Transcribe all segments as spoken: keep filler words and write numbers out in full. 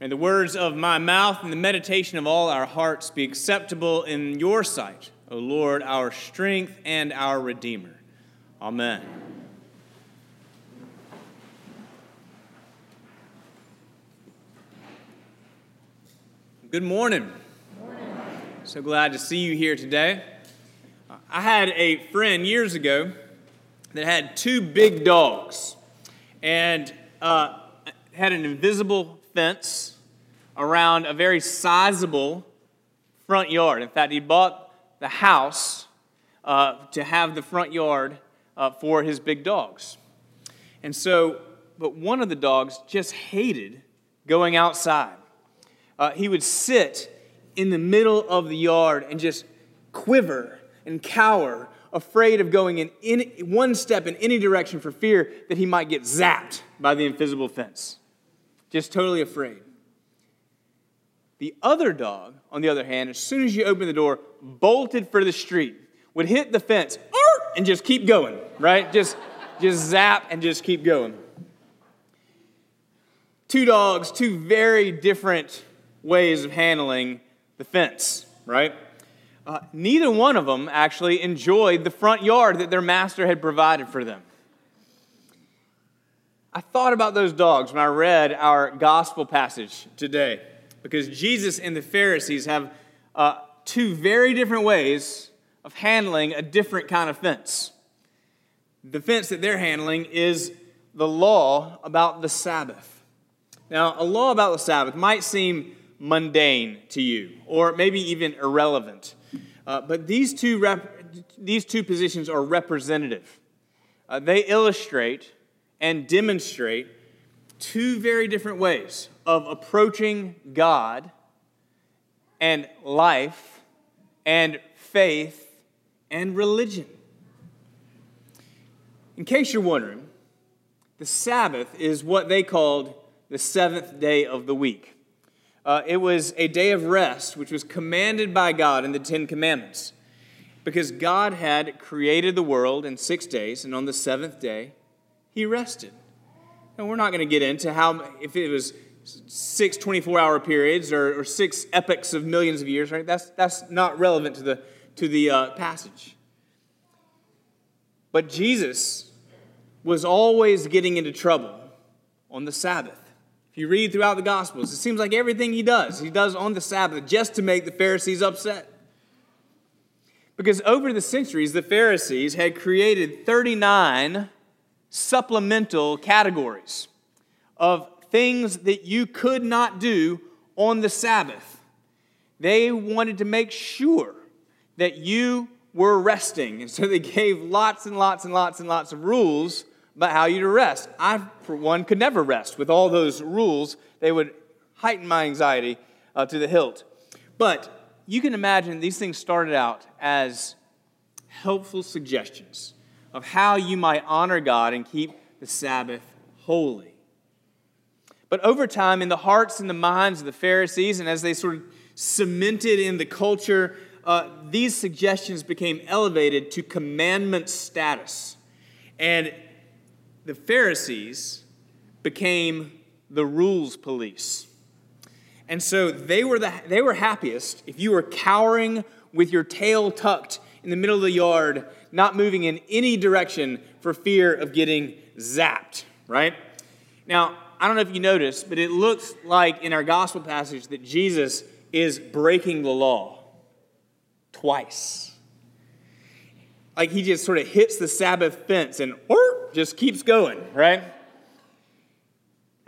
May the words of my mouth and the meditation of all our hearts be acceptable in your sight, O Lord, our strength and our Redeemer. Amen. Good morning. Good morning. So glad to see you here today. I had a friend years ago that had two big dogs and uh, had an invisible fence around a very sizable front yard. In fact, he bought the house uh, to have the front yard uh, for his big dogs. And so, but one of the dogs just hated going outside. Uh, he would sit in the middle of the yard and just quiver and cower, afraid of going in any, one step in any direction for fear that he might get zapped by the invisible fence. Just totally afraid. The other dog, on the other hand, as soon as you open the door, bolted for the street, would hit the fence, and just keep going, right? Just, just zap and just keep going. Two dogs, two very different ways of handling the fence, right? Uh, neither one of them actually enjoyed the front yard that their master had provided for them. I thought about those dogs when I read our gospel passage today, because Jesus and the Pharisees have uh, two very different ways of handling a different kind of fence. The fence that they're handling is the law about the Sabbath. Now, a law about the Sabbath might seem mundane to you, or maybe even irrelevant, uh, but these two rep- these two positions are representative. Uh, they illustrate and demonstrate two very different ways of approaching God and life and faith and religion. In case you're wondering, the Sabbath is what they called the seventh day of the week. Uh, it was a day of rest, which was commanded by God in the Ten Commandments, because God had created the world in six days, and on the seventh day, He rested. And we're not going to get into how, if it was six twenty-four hour periods or, or six epochs of millions of years, right? That's, that's not relevant to the, to the uh, passage. But Jesus was always getting into trouble on the Sabbath. If you read throughout the Gospels, it seems like everything he does, he does on the Sabbath just to make the Pharisees upset. Because over the centuries, the Pharisees had created thirty-nine supplemental categories of things that you could not do on the Sabbath. They wanted to make sure that you were resting, and so they gave lots and lots and lots and lots of rules about how you to rest. I, for one, could never rest with all those rules. They would heighten my anxiety uh, to the hilt. But you can imagine these things started out as helpful suggestions of how you might honor God and keep the Sabbath holy. But over time, in the hearts and the minds of the Pharisees, and as they sort of cemented in the culture, uh, these suggestions became elevated to commandment status. And the Pharisees became the rules police. And so they were the, they were happiest if you were cowering with your tail tucked in the middle of the yard, not moving in any direction for fear of getting zapped, right? Now, I don't know if you noticed, but it looks like in our gospel passage that Jesus is breaking the law twice. Like he just sort of hits the Sabbath fence and or, just keeps going, right?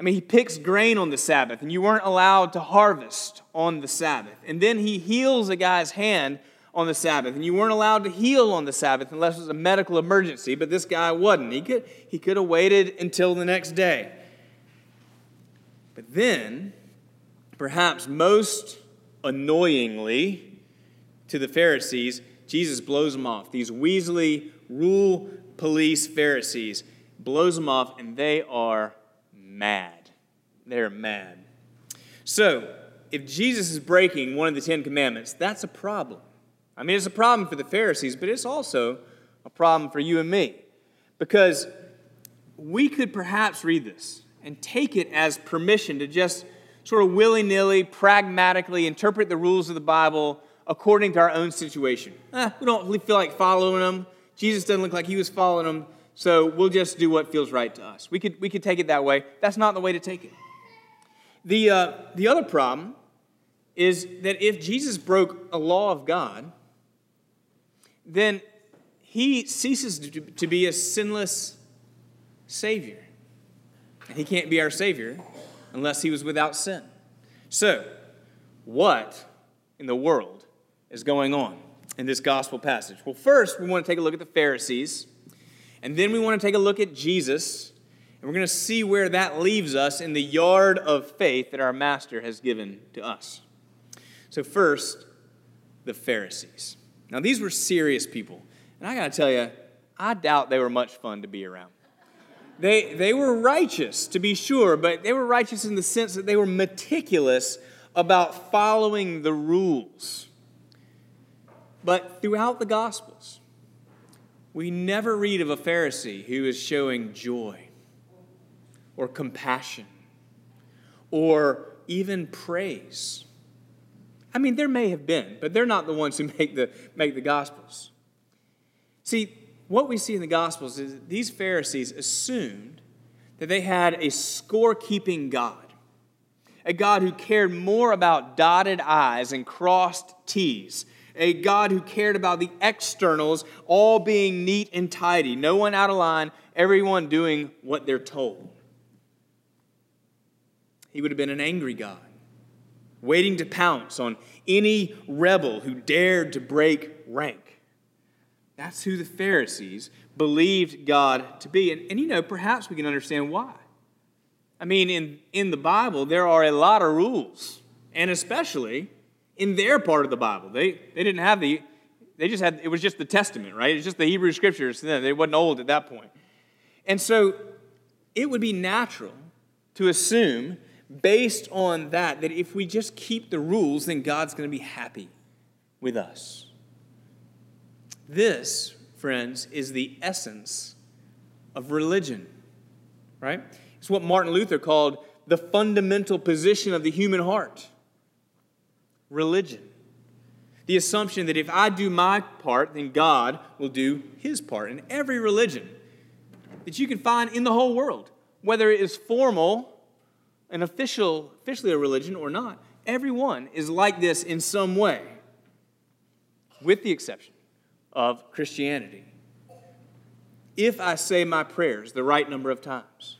I mean, he picks grain on the Sabbath, and you weren't allowed to harvest on the Sabbath. And then he heals a guy's hand on the Sabbath, and you weren't allowed to heal on the Sabbath unless it was a medical emergency, but this guy wasn't. He could, he could have waited until the next day. But then, perhaps most annoyingly to the Pharisees, Jesus blows them off. These weaselly, rule police Pharisees blows them off, and they are mad. They're mad. So, if Jesus is breaking one of the Ten Commandments, that's a problem. I mean, it's a problem for the Pharisees, but it's also a problem for you and me, because we could perhaps read this and take it as permission to just sort of willy-nilly, pragmatically interpret the rules of the Bible according to our own situation. Eh, we don't really feel like following them. Jesus doesn't look like he was following them, so we'll just do what feels right to us. We could, we could take it that way. That's not the way to take it. The, uh, the other problem is that if Jesus broke a law of God, then he ceases to, to be a sinless Savior. And he can't be our Savior unless he was without sin. So, what in the world is going on in this gospel passage? Well, first, we want to take a look at the Pharisees, and then we want to take a look at Jesus, and we're going to see where that leaves us in the yard of faith that our Master has given to us. So first, the Pharisees. Now, these were serious people, and I got to tell you, I doubt they were much fun to be around. They, they were righteous, to be sure, but they were righteous in the sense that they were meticulous about following the rules. But throughout the Gospels, we never read of a Pharisee who is showing joy or compassion or even praise. I mean, there may have been, but they're not the ones who make the, make the Gospels. See, what we see in the Gospels is that these Pharisees assumed that they had a scorekeeping God, a God who cared more about dotted I's and crossed T's, a God who cared about the externals, all being neat and tidy, no one out of line, everyone doing what they're told. He would have been an angry God, waiting to pounce on any rebel who dared to break rank. That's who the Pharisees believed God to be. And, and you know, perhaps we can understand why. I mean, in, in the Bible, there are a lot of rules, and especially in their part of the Bible. They they didn't have the, they just had, it was just the Testament, right? It's just the Hebrew Scriptures to them. They wasn't old at that point. And so it would be natural to assume, based on that, that if we just keep the rules, then God's going to be happy with us. This, friends, is the essence of religion, right? It's what Martin Luther called the fundamental position of the human heart. Religion. The assumption that if I do my part, then God will do his part. In every religion that you can find in the whole world, whether it is formal, an official, officially a religion or not, everyone is like this in some way, with the exception of Christianity. If I say my prayers the right number of times,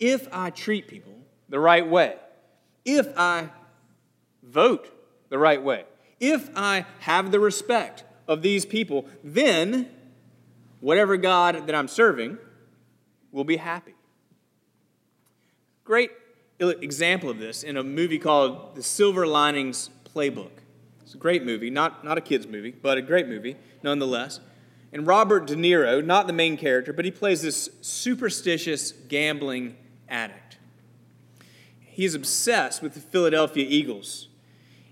if I treat people the right way, if I vote the right way, if I have the respect of these people, then whatever God that I'm serving will be happy. Great example of this in a movie called The Silver Linings Playbook. It's a great movie, not, not a kid's movie, but a great movie nonetheless. And Robert De Niro, not the main character, but he plays this superstitious gambling addict. He's obsessed with the Philadelphia Eagles.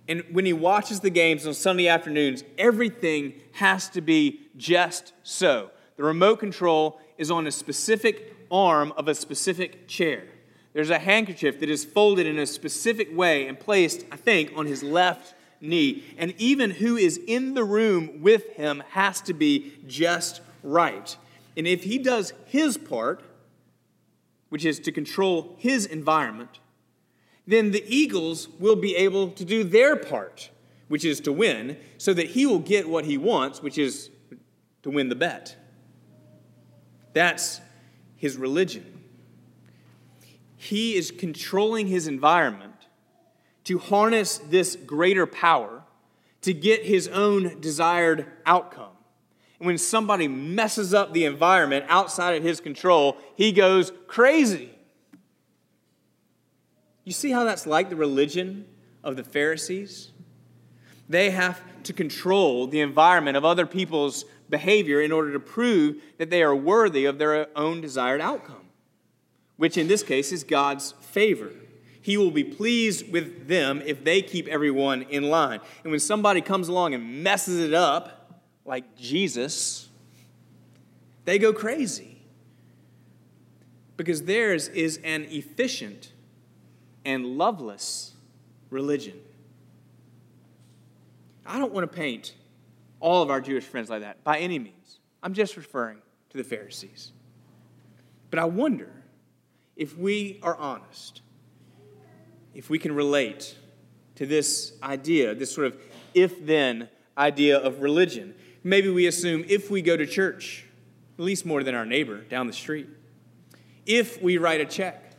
And when he watches the games on Sunday afternoons, everything has to be just so. The remote control is on a specific arm of a specific chair. There's a handkerchief that is folded in a specific way and placed, I think, on his left knee. And even who is in the room with him has to be just right. And if he does his part, which is to control his environment, then the Eagles will be able to do their part, which is to win, so that he will get what he wants, which is to win the bet. That's his religion. He is controlling his environment to harness this greater power to get his own desired outcome. And when somebody messes up the environment outside of his control, he goes crazy. You see how that's like the religion of the Pharisees? They have to control the environment of other people's behavior in order to prove that they are worthy of their own desired outcome, which in this case is God's favor. He will be pleased with them if they keep everyone in line. And when somebody comes along and messes it up, like Jesus, they go crazy. Because theirs is an efficient and loveless religion. I don't want to paint all of our Jewish friends like that by any means. I'm just referring to the Pharisees. But I wonder if we are honest, if we can relate to this idea, this sort of if-then idea of religion. Maybe we assume if we go to church, at least more than our neighbor down the street, if we write a check,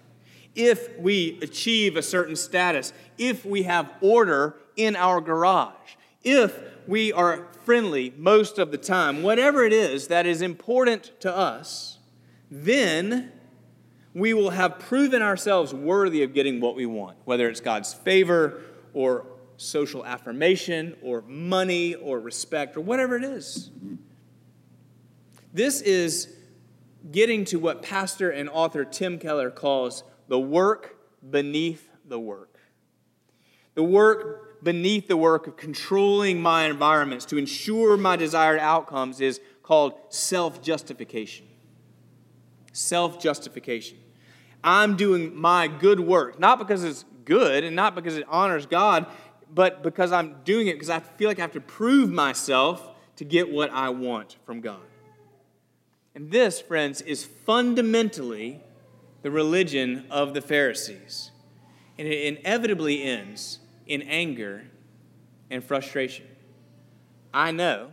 if we achieve a certain status, if we have order in our garage, if we are friendly most of the time, whatever it is that is important to us, then we will have proven ourselves worthy of getting what we want, whether it's God's favor or social affirmation or money or respect or whatever it is. This is getting to what pastor and author Tim Keller calls the work beneath the work. The work beneath the work of controlling my environments to ensure my desired outcomes is called self-justification. Self-justification. I'm doing my good work, not because it's good and not because it honors God, but because I'm doing it because I feel like I have to prove myself to get what I want from God. And this, friends, is fundamentally the religion of the Pharisees. And it inevitably ends in anger and frustration. I know,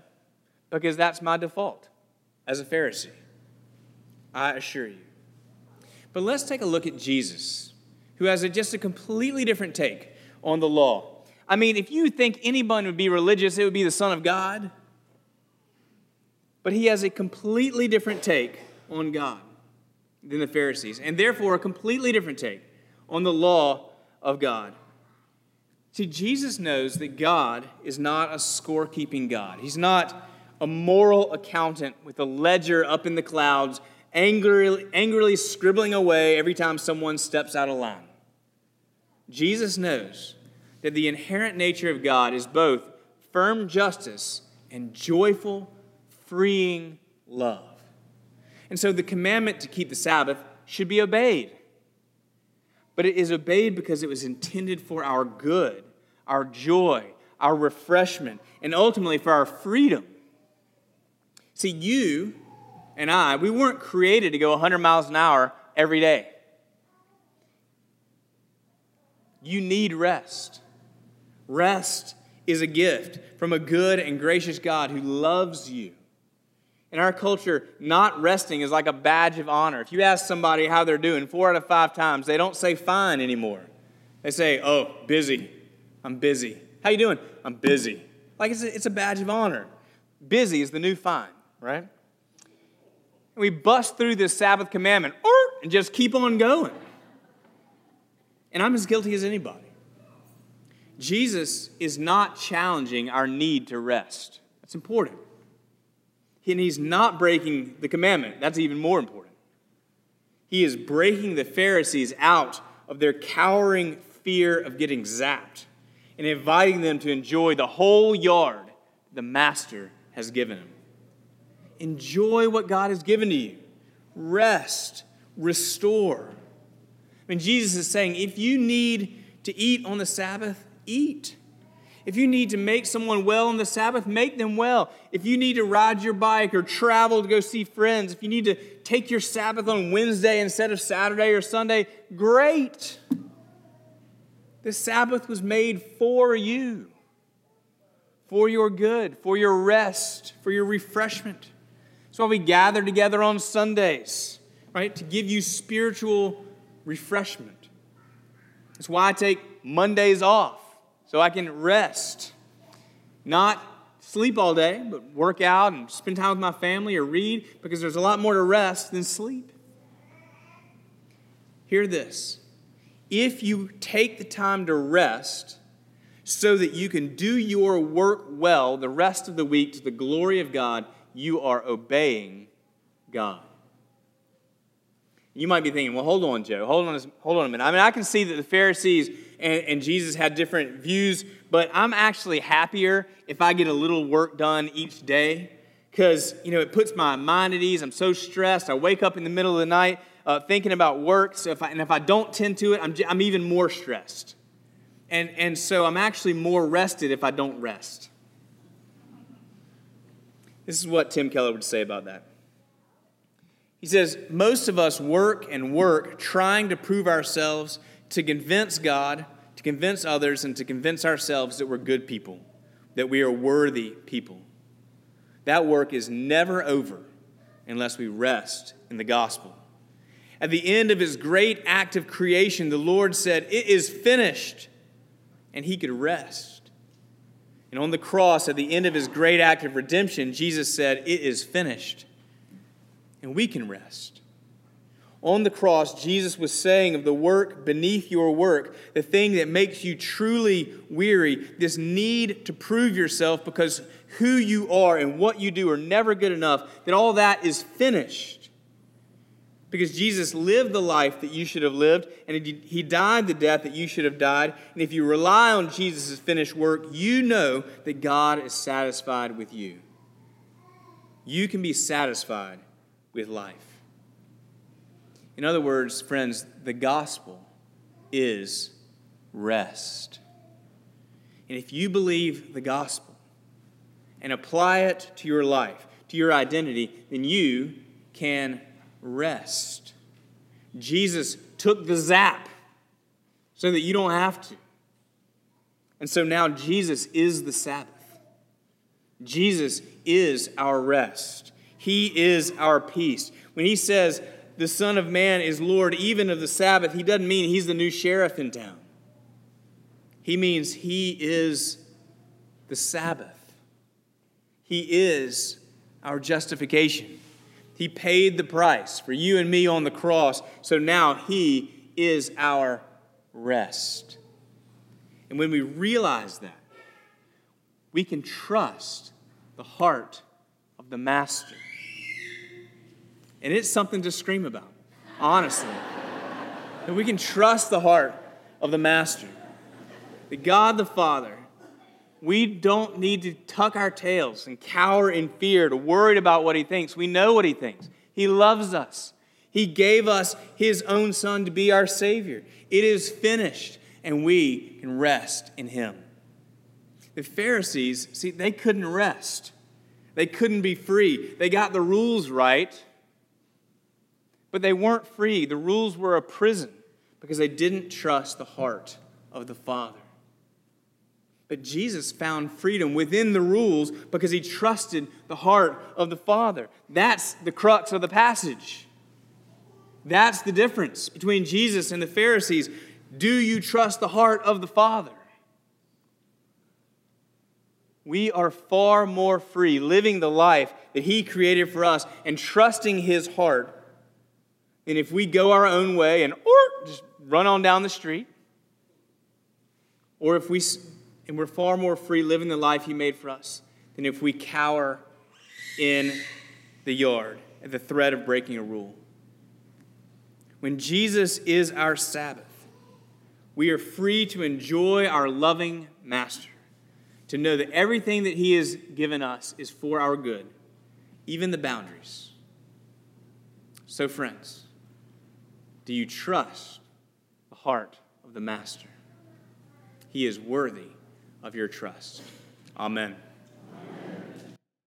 because that's my default as a Pharisee. I assure you. But let's take a look at Jesus, who has a, just a completely different take on the law. I mean, if you think anyone would be religious, it would be the Son of God. But he has a completely different take on God than the Pharisees, and therefore a completely different take on the law of God. See, Jesus knows that God is not a scorekeeping God. He's not a moral accountant with a ledger up in the clouds Angrily, angrily scribbling away every time someone steps out of line. Jesus knows that the inherent nature of God is both firm justice and joyful, freeing love. And so the commandment to keep the Sabbath should be obeyed. But it is obeyed because it was intended for our good, our joy, our refreshment, and ultimately for our freedom. See, you and I, we weren't created to go one hundred miles an hour every day. You need rest. Rest is a gift from a good and gracious God who loves you. In our culture, not resting is like a badge of honor. If you ask somebody how they're doing, four out of five times, they don't say fine anymore. They say, oh, busy. I'm busy. How you doing? I'm busy. Like it's a, it's a badge of honor. Busy is the new fine, right? We bust through this Sabbath commandment and just keep on going. And I'm as guilty as anybody. Jesus is not challenging our need to rest. That's important. And he's not breaking the commandment. That's even more important. He is breaking the Pharisees out of their cowering fear of getting zapped and inviting them to enjoy the whole yard the Master has given them. Enjoy what God has given to you. Rest. Restore. I mean, Jesus is saying, if you need to eat on the Sabbath, eat. If you need to make someone well on the Sabbath, make them well. If you need to ride your bike or travel to go see friends, if you need to take your Sabbath on Wednesday instead of Saturday or Sunday, great. The Sabbath was made for you, for your good, for your rest, for your refreshment. That's why we gather together on Sundays, right? To give you spiritual refreshment. That's why I take Mondays off, so I can rest. Not sleep all day, but work out and spend time with my family or read, because there's a lot more to rest than sleep. Hear this. If you take the time to rest so that you can do your work well the rest of the week to the glory of God, you are obeying God. You might be thinking, well, hold on, Joe. Hold on, hold on a minute. I mean, I can see that the Pharisees and, and Jesus had different views, but I'm actually happier if I get a little work done each day because, you know, it puts my mind at ease. I'm so stressed. I wake up in the middle of the night uh, thinking about work. So if I, and if I don't tend to it, I'm, j- I'm even more stressed. And, and so I'm actually more rested if I don't rest. This is what Tim Keller would say about that. He says, most of us work and work trying to prove ourselves, to convince God, to convince others, and to convince ourselves that we're good people, that we are worthy people. That work is never over unless we rest in the gospel. At the end of his great act of creation, the Lord said, "It is finished," and he could rest. And on the cross, at the end of his great act of redemption, Jesus said, "It is finished," and we can rest. On the cross, Jesus was saying of the work beneath your work, the thing that makes you truly weary, this need to prove yourself because who you are and what you do are never good enough, that all that is finished. Because Jesus lived the life that you should have lived, and he died the death that you should have died. And if you rely on Jesus' finished work, you know that God is satisfied with you. You can be satisfied with life. In other words, friends, the gospel is rest. And if you believe the gospel and apply it to your life, to your identity, then you can rest. Jesus took the zap so that you don't have to. And so now Jesus is the Sabbath. Jesus is our rest. He is our peace. When he says, the Son of Man is Lord even of the Sabbath, he doesn't mean he's the new sheriff in town. He means he is the Sabbath. He is our justification. He paid the price for you and me on the cross, so now he is our rest. And when we realize that, we can trust the heart of the Master. And it's something to scream about, honestly. That we can trust the heart of the Master. That God the Father, we don't need to tuck our tails and cower in fear to worry about what he thinks. We know what he thinks. He loves us. He gave us his own Son to be our Savior. It is finished, and we can rest in him. The Pharisees, see, they couldn't rest. They couldn't be free. They got the rules right, but they weren't free. The rules were a prison because they didn't trust the heart of the Father. But Jesus found freedom within the rules because he trusted the heart of the Father. That's the crux of the passage. That's the difference between Jesus and the Pharisees. Do you trust the heart of the Father? We are far more free living the life that he created for us and trusting his heart. And if we go our own way and or just run on down the street, or if we, and we're far more free living the life he made for us than if we cower in the yard at the threat of breaking a rule. When Jesus is our Sabbath, we are free to enjoy our loving Master, to know that everything that he has given us is for our good, even the boundaries. So, friends, do you trust the heart of the Master? He is worthy of your trust. Amen.